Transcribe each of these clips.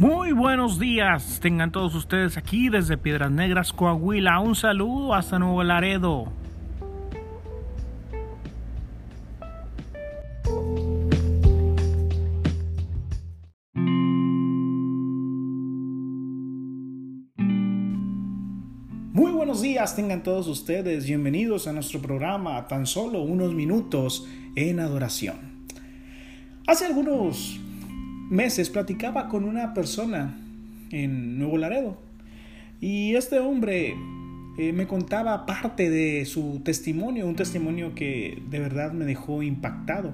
Muy buenos días, tengan todos ustedes aquí desde Piedras Negras, Coahuila. Un saludo hasta Nuevo Laredo. Muy buenos días, tengan todos ustedes. Bienvenidos a nuestro programa, tan solo unos minutos en adoración. Hace algunos meses platicaba con una persona en Nuevo Laredo y este hombre me contaba parte de su testimonio, un testimonio que de verdad me dejó impactado.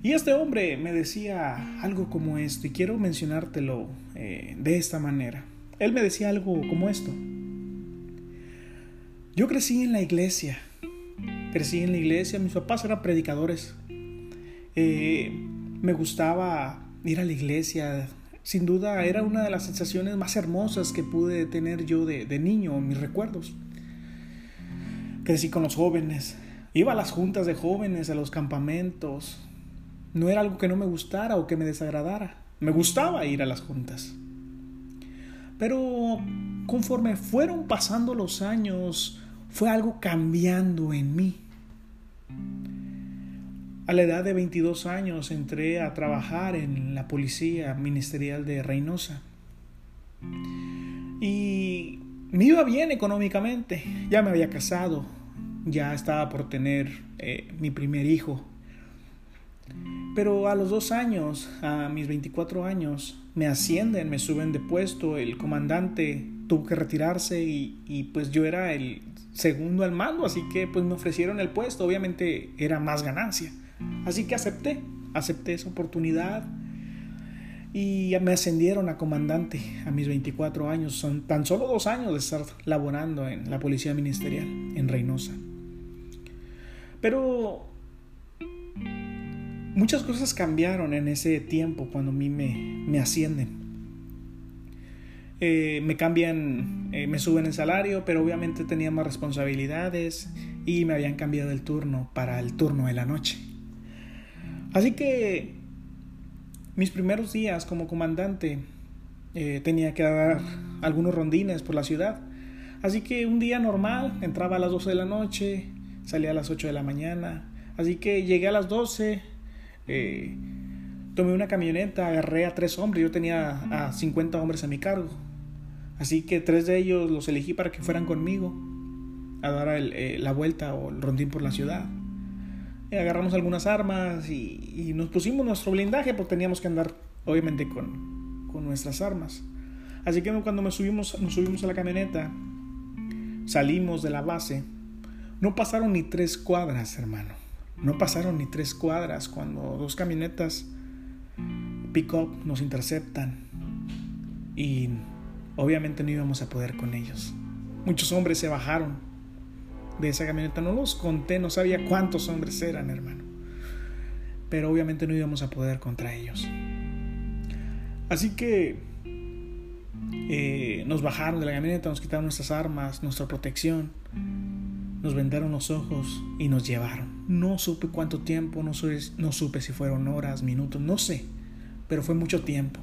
Y este hombre me decía algo como esto, y quiero mencionártelo de esta manera. Él me decía algo como esto: yo crecí en la iglesia, mis papás eran predicadores, me gustaba ir a la iglesia. Sin duda era una de las sensaciones más hermosas que pude tener yo de niño, en mis recuerdos. Crecí con los jóvenes, iba a las juntas de jóvenes, a los campamentos. No era algo que no me gustara o que me desagradara, me gustaba ir a las juntas. Pero conforme fueron pasando los años, fue algo cambiando en mí. A la edad de 22 años entré a trabajar en la policía ministerial de Reynosa. Y me iba bien económicamente. Ya me había casado. Ya estaba por tener mi primer hijo. Pero a los 2 años, a mis 24 años, me ascienden, me suben de puesto. El comandante tuvo que retirarse y pues yo era el segundo al mando. Así que pues me ofrecieron el puesto. Obviamente era más ganancia. Así que acepté esa oportunidad y me ascendieron a comandante a mis 24 años. Son tan solo 2 años de estar laborando en la policía ministerial en Reynosa. Pero muchas cosas cambiaron en ese tiempo cuando a mí me ascienden. Me cambian, me suben el salario, pero obviamente tenía más responsabilidades y me habían cambiado el turno para el turno de la noche. Así que mis primeros días como comandante tenía que dar algunos rondines por la ciudad. Así que un día normal, entraba a las 12 de la noche, salía a las 8 de la mañana. Así que llegué a las 12, tomé una camioneta, agarré a 3 hombres. Yo tenía a 50 hombres a mi cargo. Así que 3 de ellos los elegí para que fueran conmigo a dar la vuelta o el rondín por la ciudad. Agarramos algunas armas y nos pusimos nuestro blindaje, porque teníamos que andar obviamente con nuestras armas. Así que cuando nos subimos a la camioneta, salimos de la base. No pasaron ni 3 cuadras, hermano. No pasaron ni 3 cuadras cuando 2 camionetas pick-up nos interceptan. Y obviamente no íbamos a poder con ellos. Muchos hombres se bajaron de esa camioneta, no los conté, no sabía cuántos hombres eran, hermano, pero obviamente no íbamos a poder contra ellos. Así que nos bajaron de la camioneta, nos quitaron nuestras armas, nuestra protección, nos vendaron los ojos y nos llevaron. No supe cuánto tiempo, no supe si fueron horas, minutos, no sé, pero fue mucho tiempo.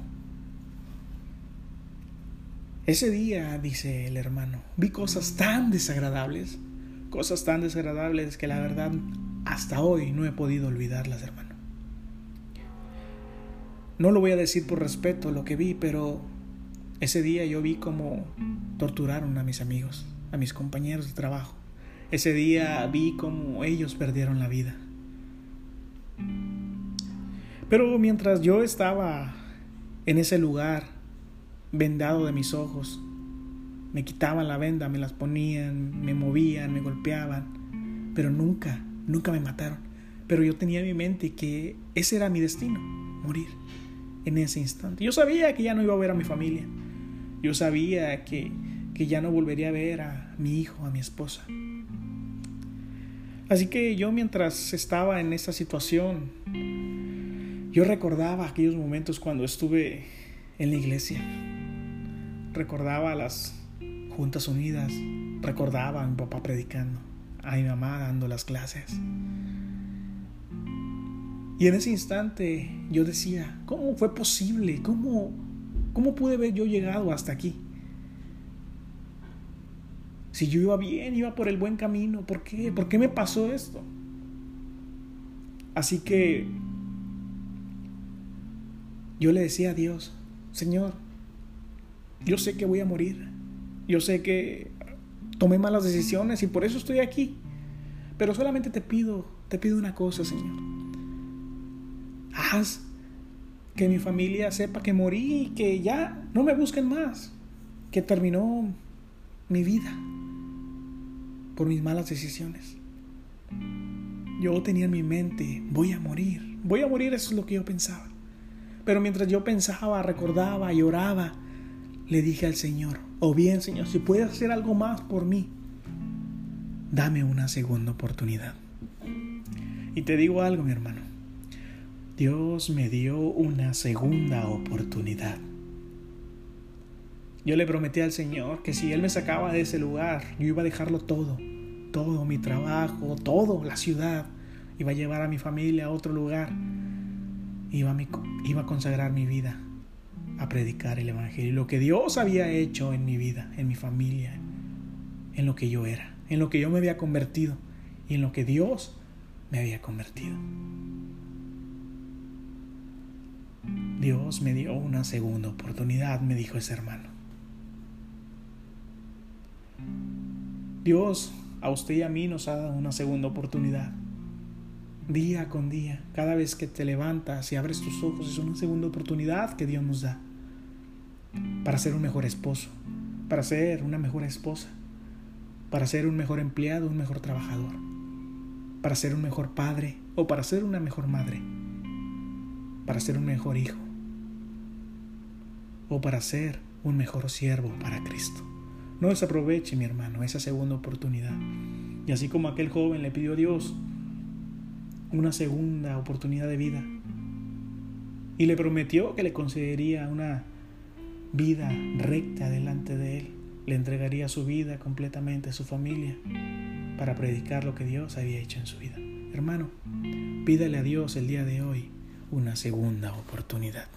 Ese día, dice el hermano, vi cosas tan desagradables que la verdad hasta hoy no he podido olvidarlas, hermano. No lo voy a decir por respeto lo que vi, pero ese día yo vi cómo torturaron a mis amigos, a mis compañeros de trabajo. Ese día vi cómo ellos perdieron la vida. Pero mientras yo estaba en ese lugar, vendado de mis ojos, me quitaban la venda, me las ponían, me movían, me golpeaban, pero nunca me mataron. Pero yo tenía en mi mente que ese era mi destino, morir en ese instante. Yo sabía que ya no iba a ver a mi familia. Yo sabía que ya no volvería a ver a mi hijo, a mi esposa. Así que yo, mientras estaba en esa situación, yo recordaba aquellos momentos cuando estuve en la iglesia. Recordaba las juntas unidas, recordaba a mi papá predicando, a mi mamá dando las clases. Y en ese instante yo decía, ¿cómo fue posible? ¿Cómo ¿Cómo pude haber yo llegado hasta aquí? Si yo iba bien, iba por el buen camino, ¿por qué? ¿Por qué me pasó esto? Así que yo le decía a Dios, Señor, yo sé que voy a morir, yo sé que tomé malas decisiones y por eso estoy aquí, pero solamente te pido una cosa, Señor. Haz que mi familia sepa que morí y que ya no me busquen más, que terminó mi vida por mis malas decisiones. Yo tenía en mi mente, voy a morir, eso es lo que yo pensaba. Pero mientras yo pensaba, recordaba y oraba, le dije al Señor, o bien, Señor, si puedes hacer algo más por mí, dame una segunda oportunidad. Y te digo algo, mi hermano, Dios me dio una segunda oportunidad. Yo le prometí al Señor que si Él me sacaba de ese lugar, yo iba a dejarlo todo mi trabajo, todo, la ciudad, iba a llevar a mi familia a otro lugar, iba a consagrar mi vida a predicar el evangelio, lo que Dios había hecho en mi vida, en mi familia, en lo que yo era, en lo que yo me había convertido y en lo que Dios me había convertido. Dios me dio una segunda oportunidad, me dijo ese hermano. Dios a usted y a mí nos ha dado una segunda oportunidad. Día con día, cada vez que te levantas y abres tus ojos, es una segunda oportunidad que Dios nos da para ser un mejor esposo, para ser una mejor esposa, para ser un mejor empleado, un mejor trabajador, para ser un mejor padre o para ser una mejor madre, para ser un mejor hijo o para ser un mejor siervo para Cristo. No desaproveche, mi hermano, esa segunda oportunidad. Y así como aquel joven le pidió a Dios una segunda oportunidad de vida y le prometió que le concedería una vida recta delante de Él, le entregaría su vida completamente, su familia, para predicar lo que Dios había hecho en su vida. Hermano, pídale a Dios el día de hoy una segunda oportunidad.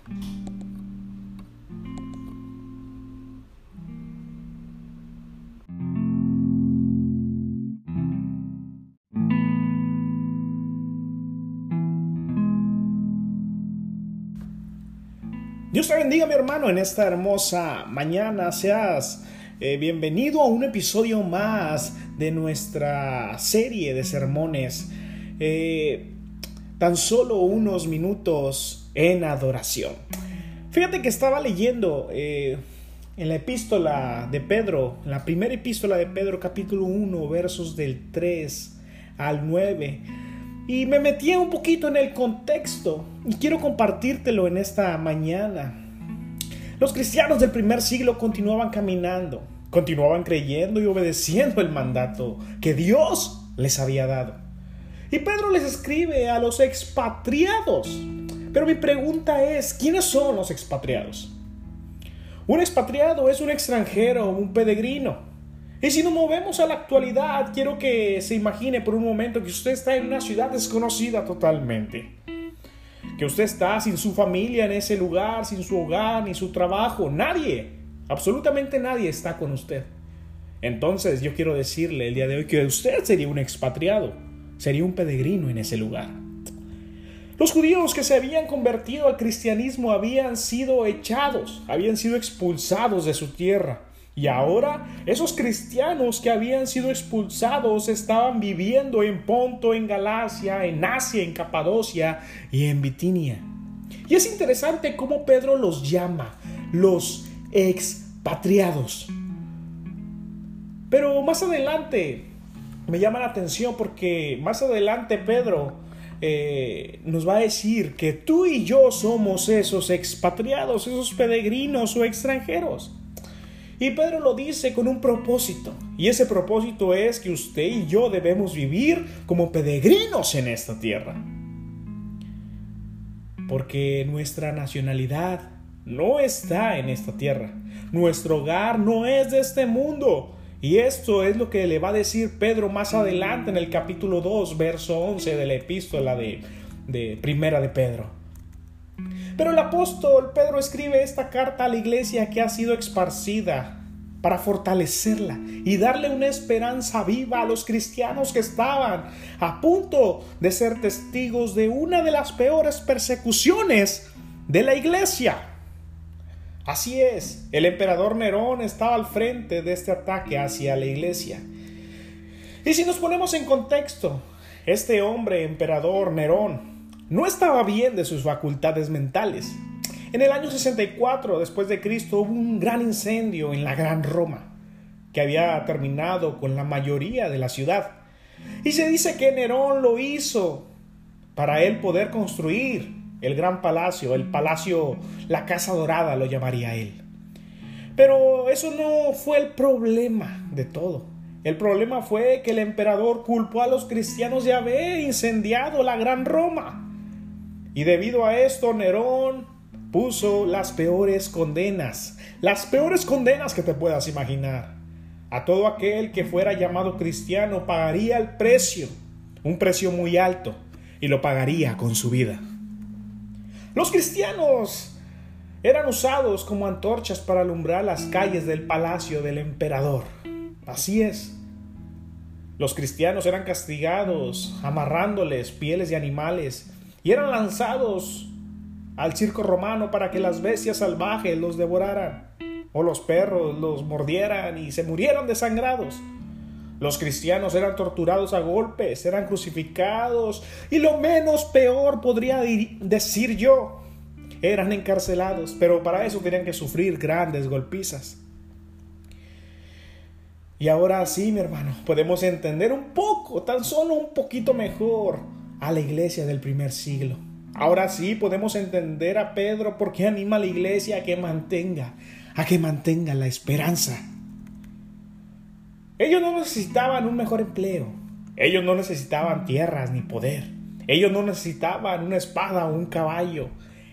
Dios te bendiga, mi hermano, en esta hermosa mañana. Seas bienvenido a un episodio más de nuestra serie de sermones. Tan solo unos minutos en adoración. Fíjate que estaba leyendo en la epístola de Pedro, en la primera epístola de Pedro, capítulo 1, versos del 3 al 9. Y me metí un poquito en el contexto y quiero compartírtelo en esta mañana. Los cristianos del primer siglo continuaban caminando, continuaban creyendo y obedeciendo el mandato que Dios les había dado. Y Pedro les escribe a los expatriados. Pero mi pregunta es, ¿quiénes son los expatriados? Un expatriado es un extranjero, un peregrino. Y si nos movemos a la actualidad, quiero que se imagine por un momento que usted está en una ciudad desconocida totalmente. Que usted está sin su familia en ese lugar, sin su hogar, ni su trabajo. Nadie, absolutamente nadie está con usted. Entonces yo quiero decirle el día de hoy que usted sería un expatriado, sería un peregrino en ese lugar. Los judíos que se habían convertido al cristianismo habían sido echados, habían sido expulsados de su tierra. Y ahora, esos cristianos que habían sido expulsados estaban viviendo en Ponto, en Galacia, en Asia, en Capadocia y en Bitinia. Y es interesante cómo Pedro los llama, los expatriados. Pero más adelante, me llama la atención porque más adelante Pedro nos va a decir que tú y yo somos esos expatriados, esos peregrinos o extranjeros. Y Pedro lo dice con un propósito, y ese propósito es que usted y yo debemos vivir como peregrinos en esta tierra. Porque nuestra nacionalidad no está en esta tierra, nuestro hogar no es de este mundo. Y esto es lo que le va a decir Pedro más adelante en el capítulo 2, verso 11 de la epístola de Primera de Pedro. Pero el apóstol Pedro escribe esta carta a la iglesia que ha sido esparcida para fortalecerla y darle una esperanza viva a los cristianos que estaban a punto de ser testigos de una de las peores persecuciones de la iglesia. Así es, el emperador Nerón estaba al frente de este ataque hacia la iglesia. Y si nos ponemos en contexto, este hombre, emperador Nerón, no estaba bien de sus facultades mentales. En el año 64 después de Cristo hubo un gran incendio en la Gran Roma, que había terminado con la mayoría de la ciudad. Y se dice que Nerón lo hizo para él poder construir el gran palacio, la Casa Dorada lo llamaría él. Pero eso no fue el problema de todo. El problema fue que el emperador culpó a los cristianos de haber incendiado la Gran Roma. Y debido a esto, Nerón puso las peores condenas que te puedas imaginar. A todo aquel que fuera llamado cristiano pagaría el precio, un precio muy alto, y lo pagaría con su vida. Los cristianos eran usados como antorchas para alumbrar las calles del palacio del emperador. Así es. Los cristianos eran castigados, amarrándoles pieles de animales, y eran lanzados al circo romano para que las bestias salvajes los devoraran o los perros los mordieran y se murieran desangrados. Los cristianos eran torturados a golpes, eran crucificados y lo menos peor podría decir yo, eran encarcelados, pero para eso tenían que sufrir grandes golpizas. Y ahora sí, mi hermano, podemos entender un poco, tan solo un poquito mejor a la iglesia del primer siglo. Ahora sí podemos entender a Pedro por qué anima a la iglesia a que mantenga la esperanza. Ellos no necesitaban un mejor empleo. Ellos no necesitaban tierras ni poder. Ellos no necesitaban una espada o un caballo.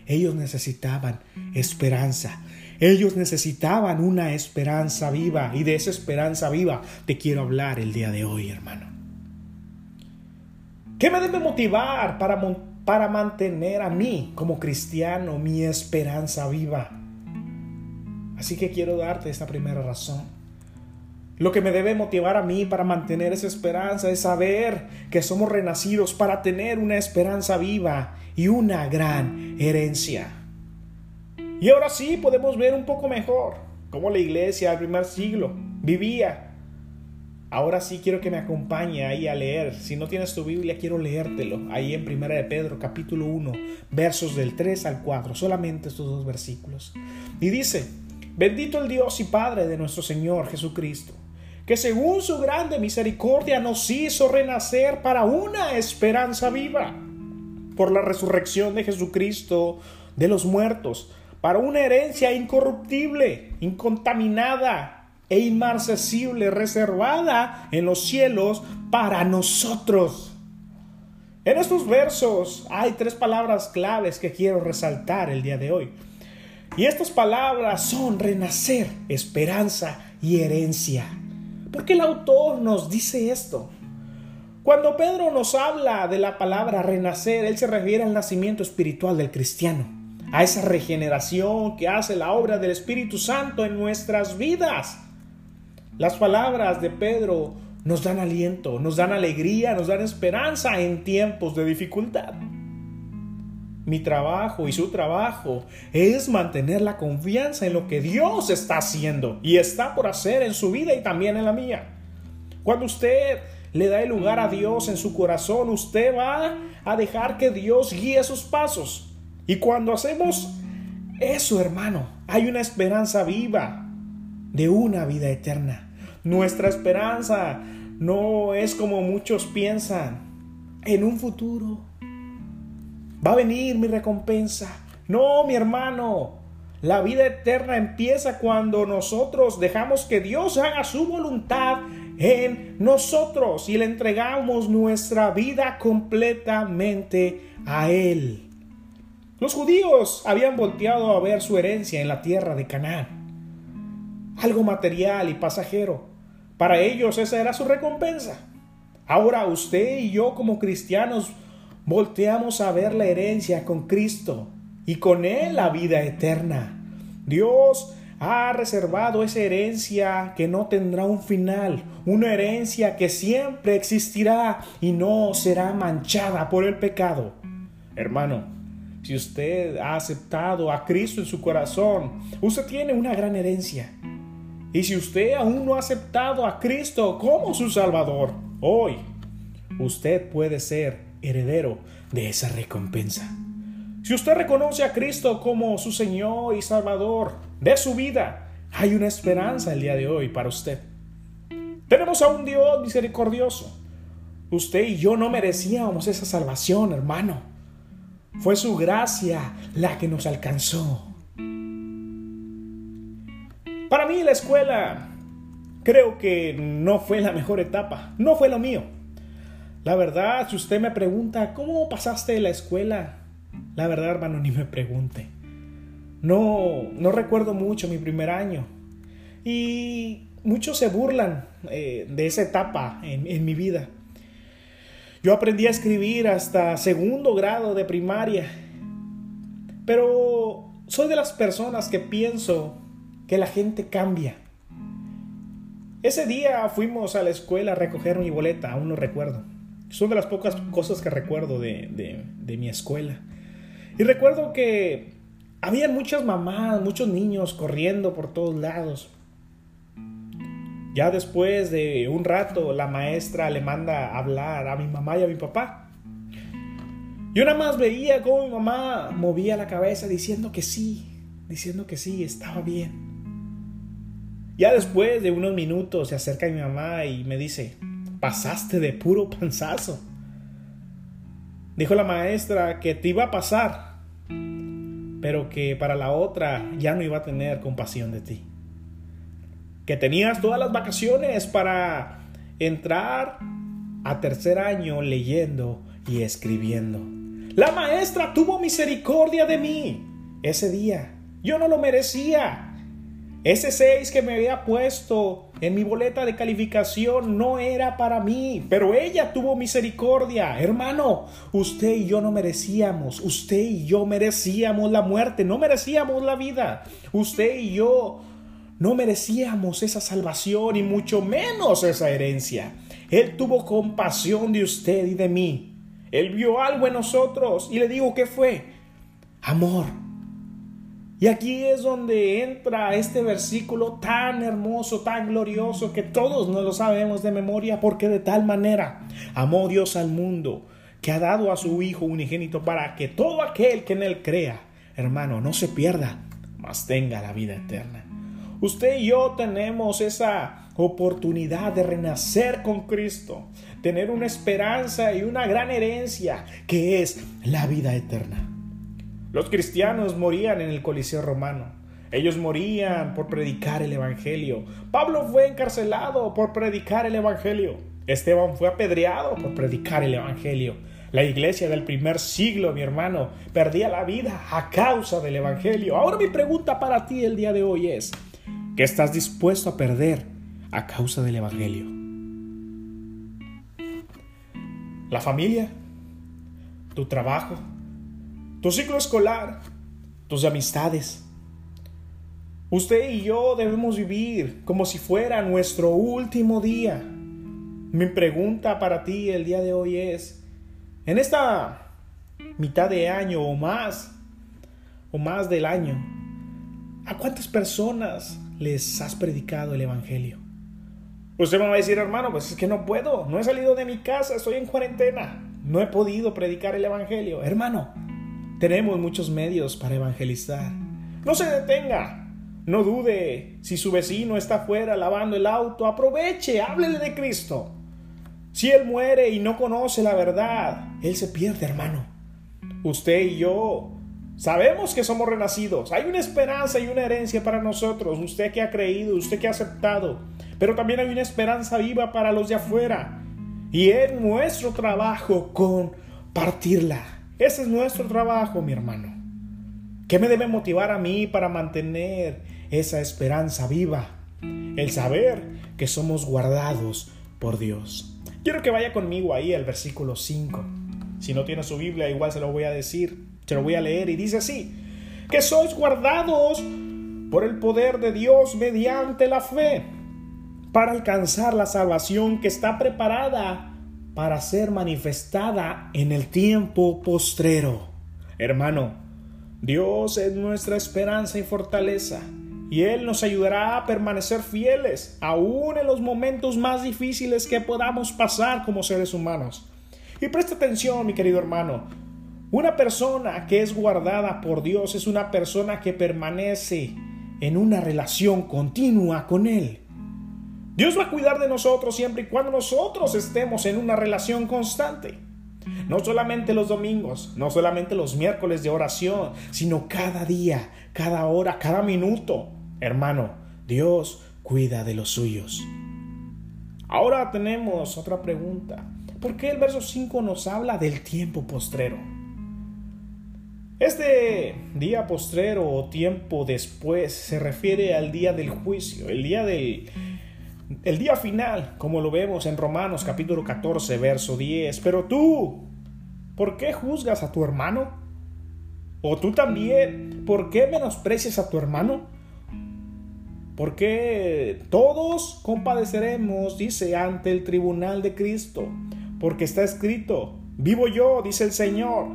Ellos necesitaban esperanza. Ellos necesitaban una esperanza viva. Y de esa esperanza viva te quiero hablar el día de hoy, hermano. ¿Qué me debe motivar para mantener a mí como cristiano mi esperanza viva? Así que quiero darte esta primera razón. Lo que me debe motivar a mí para mantener esa esperanza es saber que somos renacidos para tener una esperanza viva y una gran herencia. Y ahora sí podemos ver un poco mejor cómo la iglesia del primer siglo vivía. Ahora sí quiero que me acompañe ahí a leer. Si no tienes tu Biblia, quiero leértelo. Ahí en Primera de Pedro, capítulo 1, versos del 3 al 4. Solamente estos dos versículos. Y dice: bendito el Dios y Padre de nuestro Señor Jesucristo, que según su grande misericordia nos hizo renacer para una esperanza viva, por la resurrección de Jesucristo de los muertos, para una herencia incorruptible, incontaminada e inmarcesible, reservada en los cielos para nosotros. En estos versos hay tres palabras claves que quiero resaltar el día de hoy. Y estas palabras son renacer, esperanza y herencia. ¿Por qué el autor nos dice esto? Cuando Pedro nos habla de la palabra renacer, él se refiere al nacimiento espiritual del cristiano, a esa regeneración que hace la obra del Espíritu Santo en nuestras vidas. Las palabras de Pedro nos dan aliento, nos dan alegría, nos dan esperanza en tiempos de dificultad. Mi trabajo y su trabajo es mantener la confianza en lo que Dios está haciendo y está por hacer en su vida y también en la mía. Cuando usted le da el lugar a Dios en su corazón, usted va a dejar que Dios guíe sus pasos. Y cuando hacemos eso, hermano, hay una esperanza viva de una vida eterna. Nuestra esperanza no es como muchos piensan, en un futuro. Va a venir mi recompensa. No, mi hermano, la vida eterna empieza cuando nosotros dejamos que Dios haga su voluntad en nosotros y le entregamos nuestra vida completamente a Él. Los judíos habían volteado a ver su herencia en la tierra de Canaán, algo material y pasajero. Para ellos esa era su recompensa. Ahora usted y yo como cristianos volteamos a ver la herencia con Cristo y con él la vida eterna. Dios ha reservado esa herencia que no tendrá un final, una herencia que siempre existirá y no será manchada por el pecado. Hermano, si usted ha aceptado a Cristo en su corazón, usted tiene una gran herencia. Y si usted aún no ha aceptado a Cristo como su Salvador, hoy usted puede ser heredero de esa recompensa. Si usted reconoce a Cristo como su Señor y Salvador de su vida, hay una esperanza el día de hoy para usted. Tenemos a un Dios misericordioso. Usted y yo no merecíamos esa salvación, hermano. Fue su gracia la que nos alcanzó. Para mí la escuela creo que no fue la mejor etapa. No fue lo mío. La verdad, si usted me pregunta, ¿cómo pasaste la escuela? La verdad, hermano, ni me pregunte. No recuerdo mucho mi primer año. Y muchos se burlan de esa etapa en mi vida. Yo aprendí a escribir hasta segundo grado de primaria, pero soy de las personas que pienso que la gente cambia. Ese día fuimos a la escuela a recoger mi boleta, aún no recuerdo. Son de las pocas cosas que recuerdo de mi escuela. Y recuerdo que había muchas mamás, muchos niños corriendo por todos lados. Ya después de un rato, la maestra le manda a hablar a mi mamá y a mi papá. Yo nada más veía cómo mi mamá movía la cabeza diciendo que sí, estaba bien. Ya después de unos minutos se acerca mi mamá y me dice, pasaste de puro panzazo. Dijo la maestra que te iba a pasar, pero que para la otra ya no iba a tener compasión de ti. Que tenías todas las vacaciones para entrar a tercer año leyendo y escribiendo. La maestra tuvo misericordia de mí ese día. Yo no lo merecía. Ese 6 que me había puesto en mi boleta de calificación no era para mí, pero ella tuvo misericordia. Hermano, usted y yo no merecíamos. Usted y yo merecíamos la muerte, no merecíamos la vida. Usted y yo no merecíamos esa salvación y mucho menos esa herencia. Él tuvo compasión de usted y de mí. Él vio algo en nosotros y le digo que fue amor. Y aquí es donde entra este versículo tan hermoso, tan glorioso, que todos no lo sabemos de memoria, porque de tal manera amó Dios al mundo, que ha dado a su Hijo unigénito, para que todo aquel que en él crea, hermano, no se pierda, mas tenga la vida eterna. Usted y yo tenemos esa oportunidad de renacer con Cristo, tener una esperanza y una gran herencia que es la vida eterna. Los cristianos morían en el Coliseo Romano. Ellos morían por predicar el Evangelio. Pablo fue encarcelado por predicar el Evangelio. Esteban fue apedreado por predicar el Evangelio. La iglesia del primer siglo, mi hermano, perdía la vida a causa del Evangelio. Ahora mi pregunta para ti el día de hoy es, ¿qué estás dispuesto a perder a causa del Evangelio? La familia, tu trabajo, tu ciclo escolar, tus amistades. Usted y yo debemos vivir como si fuera nuestro último día. Mi pregunta para ti el día de hoy es, en esta mitad de año o más del año, ¿a cuántas personas les has predicado el Evangelio? Usted me va a decir, hermano, pues es que no puedo, no he salido de mi casa, estoy en cuarentena, no he podido predicar el Evangelio. Hermano, tenemos muchos medios para evangelizar. No se detenga, no dude. Si su vecino está afuera lavando el auto, aproveche, háblele de Cristo. Si él muere y no conoce la verdad, él se pierde, hermano. Usted y yo sabemos que somos renacidos. Hay una esperanza y una herencia para nosotros. Usted que ha creído, usted que ha aceptado. Pero también hay una esperanza viva para los de afuera. Y es nuestro trabajo compartirla. Ese es nuestro trabajo, mi hermano. ¿Qué me debe motivar a mí para mantener esa esperanza viva? El saber que somos guardados por Dios. Quiero que vaya conmigo ahí al versículo 5. Si no tiene su Biblia, igual se lo voy a decir, se lo voy a leer, y dice así: que sois guardados por el poder de Dios mediante la fe, para alcanzar la salvación que está preparada para ser manifestada en el tiempo postrero. Hermano, Dios es nuestra esperanza y fortaleza, y Él nos ayudará a permanecer fieles, aún en los momentos más difíciles que podamos pasar como seres humanos. Y presta atención, mi querido hermano. Una persona que es guardada por Dios es una persona que permanece en una relación continua con Él. Dios va a cuidar de nosotros siempre y cuando nosotros estemos en una relación constante. No solamente los domingos, no solamente los miércoles de oración, sino cada día, cada hora, cada minuto. Hermano, Dios cuida de los suyos. Ahora tenemos otra pregunta. ¿Por qué el verso 5 nos habla del tiempo postrero? Este día postrero o tiempo después se refiere al día del juicio, el día final, como lo vemos en Romanos capítulo 14, verso 10. Pero tú, ¿por qué juzgas a tu hermano? O tú también, ¿por qué menosprecias a tu hermano? Porque todos compadeceremos, dice, ante el tribunal de Cristo. Porque está escrito: vivo yo, dice el Señor,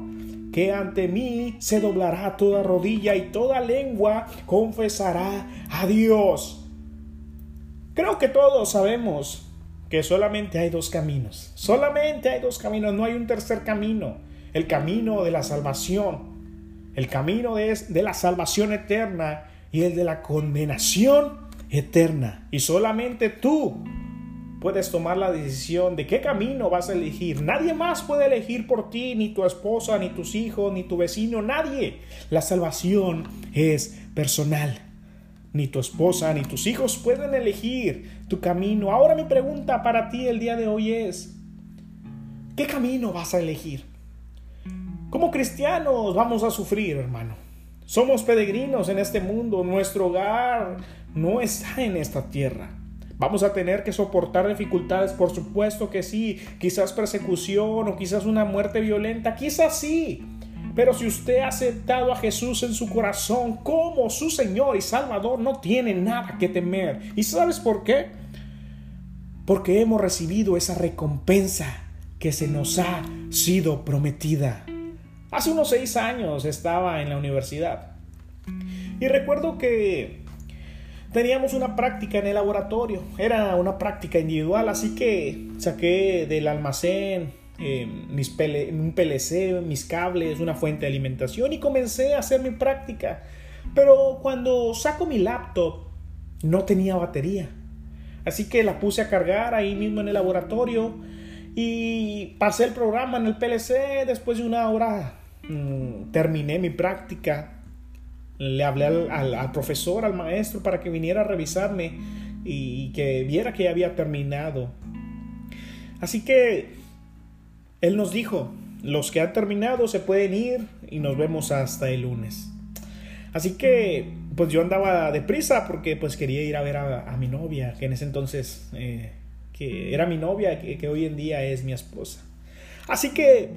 que ante mí se doblará toda rodilla y toda lengua confesará a Dios. Creo que todos sabemos que solamente hay dos caminos. Solamente hay dos caminos, no hay un tercer camino. El camino de la salvación, el camino de la salvación eterna y el de la condenación eterna. Y solamente tú puedes tomar la decisión de qué camino vas a elegir. Nadie más puede elegir por ti, ni tu esposa, ni tus hijos, ni tu vecino, nadie. La salvación es personal. Ni tu esposa ni tus hijos pueden elegir tu camino. Ahora mi pregunta para ti el día de hoy es: ¿qué camino vas a elegir? Como cristianos vamos a sufrir, hermano. Somos peregrinos en este mundo. Nuestro hogar no está en esta tierra. Vamos a tener que soportar dificultades, por supuesto que sí. Quizás persecución o quizás una muerte violenta. Quizás sí. Pero si usted ha aceptado a Jesús en su corazón como su Señor y Salvador, no tiene nada que temer. ¿Y sabes por qué? Porque hemos recibido esa recompensa que se nos ha sido prometida. Hace unos 6 años estaba en la universidad y recuerdo que teníamos una práctica en el laboratorio. Era una práctica individual, así que saqué del almacén un PLC, mis cables, una fuente de alimentación, y comencé a hacer mi práctica. Pero cuando saco mi laptop no tenía batería, así que la puse a cargar ahí mismo en el laboratorio y pasé el programa en el PLC. Después de una hora terminé mi práctica. Le hablé al profesor, al maestro, para que viniera a revisarme y que viera que ya había terminado. Así que Él nos dijo: los que han terminado se pueden ir y nos vemos hasta el lunes. Así que pues yo andaba deprisa porque pues quería ir a ver a mi novia, que en ese entonces que era mi novia, que hoy en día es mi esposa. Así que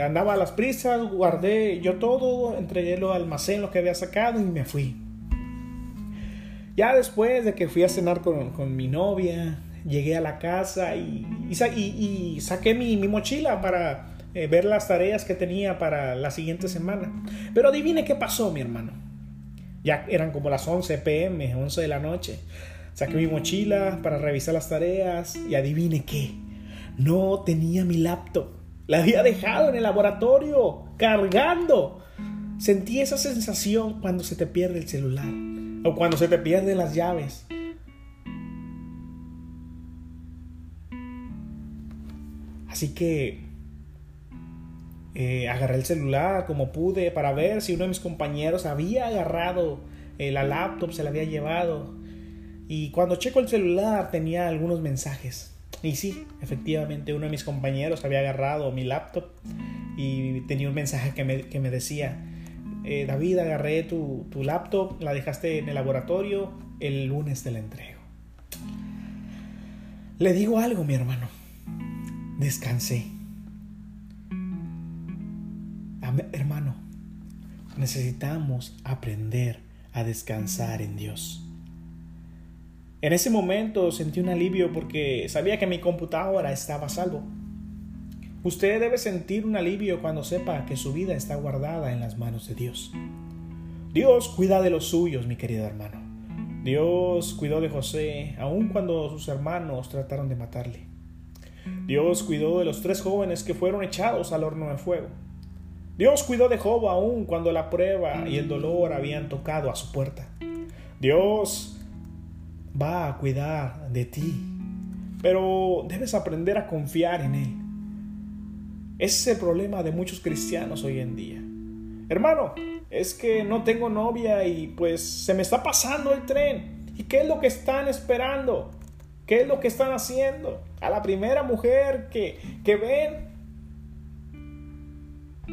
andaba a las prisas, guardé yo todo, entregué lo al almacén, lo que había sacado, y me fui. Ya después de que fui a cenar con mi novia, llegué a la casa y saqué mi mochila para ver las tareas que tenía para la siguiente semana. Pero adivine qué pasó, mi hermano. Ya eran como las 11 p.m., 11 de la noche. Saqué mi mochila para revisar las tareas y adivine qué. No tenía mi laptop. La había dejado en el laboratorio, cargando. Sentí esa sensación cuando se te pierde el celular o cuando se te pierden las llaves. Así que agarré el celular como pude para ver si uno de mis compañeros había agarrado la laptop, se la había llevado. Y cuando checo el celular tenía algunos mensajes. Y sí, efectivamente uno de mis compañeros había agarrado mi laptop y tenía un mensaje que me decía: David, agarré tu laptop, la dejaste en el laboratorio, el lunes te la entrego. Le digo algo, mi hermano. Descansé. Hermano, necesitamos aprender a descansar en Dios. En ese momento sentí un alivio porque sabía que mi computadora estaba a salvo. Usted debe sentir un alivio cuando sepa que su vida está guardada en las manos de Dios. Dios cuida de los suyos, mi querido hermano. Dios cuidó de José, aun cuando sus hermanos trataron de matarle. Dios cuidó de los 3 jóvenes que fueron echados al horno de fuego. Dios cuidó de Job, aun cuando la prueba y el dolor habían tocado a su puerta. Dios va a cuidar de ti, pero debes aprender a confiar en Él. Ese es el problema de muchos cristianos hoy en día. Hermano, es que no tengo novia y pues se me está pasando el tren. ¿Y qué es lo que están esperando? ¿Qué es lo que están haciendo? A la primera mujer que ven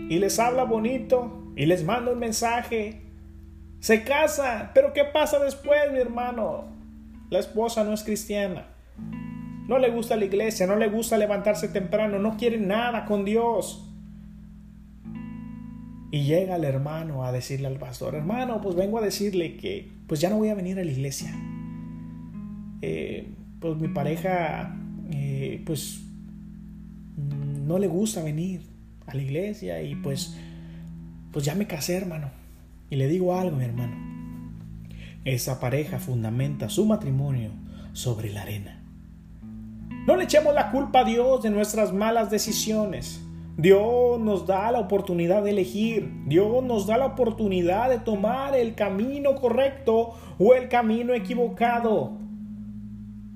y les habla bonito y les manda un mensaje. Se casan, pero ¿qué pasa después, mi hermano? La esposa no es cristiana. No le gusta la iglesia, no le gusta levantarse temprano, no quiere nada con Dios. Y llega el hermano a decirle al pastor: hermano, pues vengo a decirle que pues ya no voy a venir a la iglesia. Pues mi pareja pues no le gusta venir a la iglesia y pues ya me casé, hermano. Y le digo algo, mi hermano: esa pareja fundamenta su matrimonio sobre la arena. No le echemos la culpa a Dios de nuestras malas decisiones. Dios nos da la oportunidad de elegir. Dios nos da la oportunidad de tomar el camino correcto o el camino equivocado.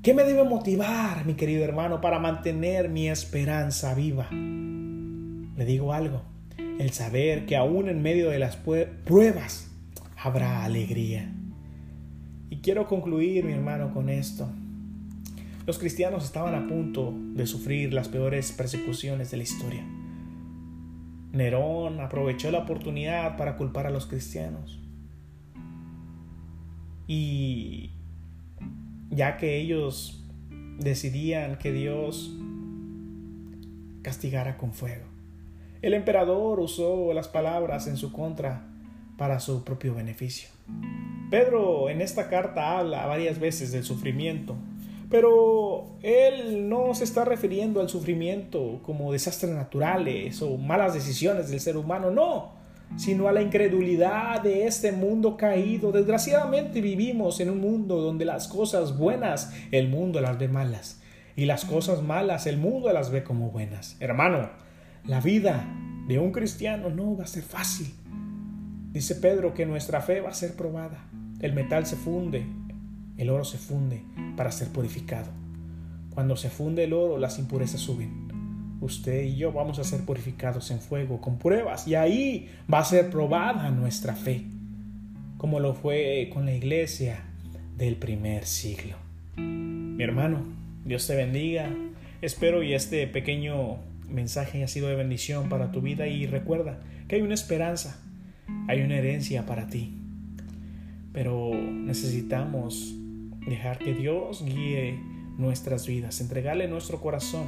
¿Qué me debe motivar, mi querido hermano, para mantener mi esperanza viva? Le digo algo: el saber que aún en medio de las pruebas habrá alegría. Y quiero concluir, mi hermano, con esto. Los cristianos estaban a punto de sufrir las peores persecuciones de la historia. Nerón aprovechó la oportunidad para culpar a los cristianos. Y ya que ellos decidían que Dios castigara con fuego, el emperador usó las palabras en su contra para su propio beneficio. Pedro en esta carta habla varias veces del sufrimiento. Pero él no se está refiriendo al sufrimiento como desastres naturales o malas decisiones del ser humano, no, sino a la incredulidad de este mundo caído. Desgraciadamente vivimos en un mundo donde las cosas buenas el mundo las ve malas y las cosas malas el mundo las ve como buenas. Hermano, la vida de un cristiano no va a ser fácil. Dice Pedro que nuestra fe va a ser probada. El metal se funde. El oro se funde para ser purificado. Cuando se funde el oro, las impurezas suben. Usted y yo vamos a ser purificados en fuego, con pruebas. Y ahí va a ser probada nuestra fe, como lo fue con la iglesia del primer siglo. Mi hermano, Dios te bendiga. Espero y este pequeño mensaje haya sido de bendición para tu vida. Y recuerda que hay una esperanza, hay una herencia para ti. Pero necesitamos dejar que Dios guíe nuestras vidas, entregarle nuestro corazón,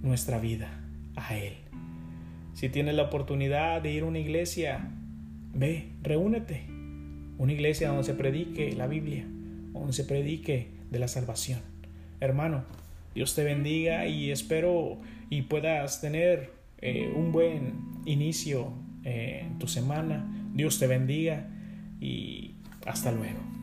nuestra vida a Él. Si tienes la oportunidad de ir a una iglesia, ve, reúnete. Una iglesia donde se predique la Biblia, donde se predique de la salvación. Hermano, Dios te bendiga y espero y puedas tener un buen inicio en tu semana. Dios te bendiga y hasta luego.